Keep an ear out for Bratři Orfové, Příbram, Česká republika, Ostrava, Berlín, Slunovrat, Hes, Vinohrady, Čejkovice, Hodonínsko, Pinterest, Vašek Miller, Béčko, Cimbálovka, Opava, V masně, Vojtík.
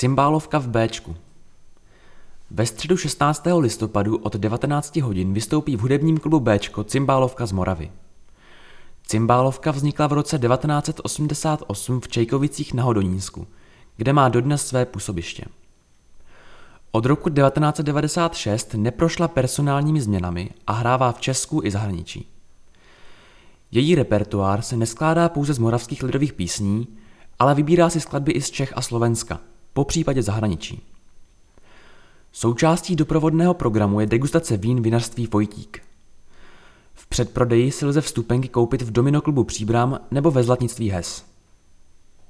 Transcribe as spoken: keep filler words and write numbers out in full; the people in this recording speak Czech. Cimbálovka v Béčku. Ve středu šestnáctého listopadu od devatenácti hodin vystoupí v hudebním klubu Béčko Cimbálovka z Moravy. Cimbálovka vznikla v roce devatenáct set osmdesát osm v Čejkovicích na Hodonínsku, kde má dodnes své působiště. Od roku devatenáct set devadesát šest neprošla personálními změnami a hrává v Česku i zahraničí. Její repertoár se neskládá pouze z moravských lidových písní, ale vybírá si skladby i z Čech a Slovenska, popřípadě zahraničí. Součástí doprovodného programu je degustace vín vinařství Vojtík. V předprodeji si lze vstupenky koupit v Dominoklubu Příbram nebo ve zlatnictví Hes.